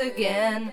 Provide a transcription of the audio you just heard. Again.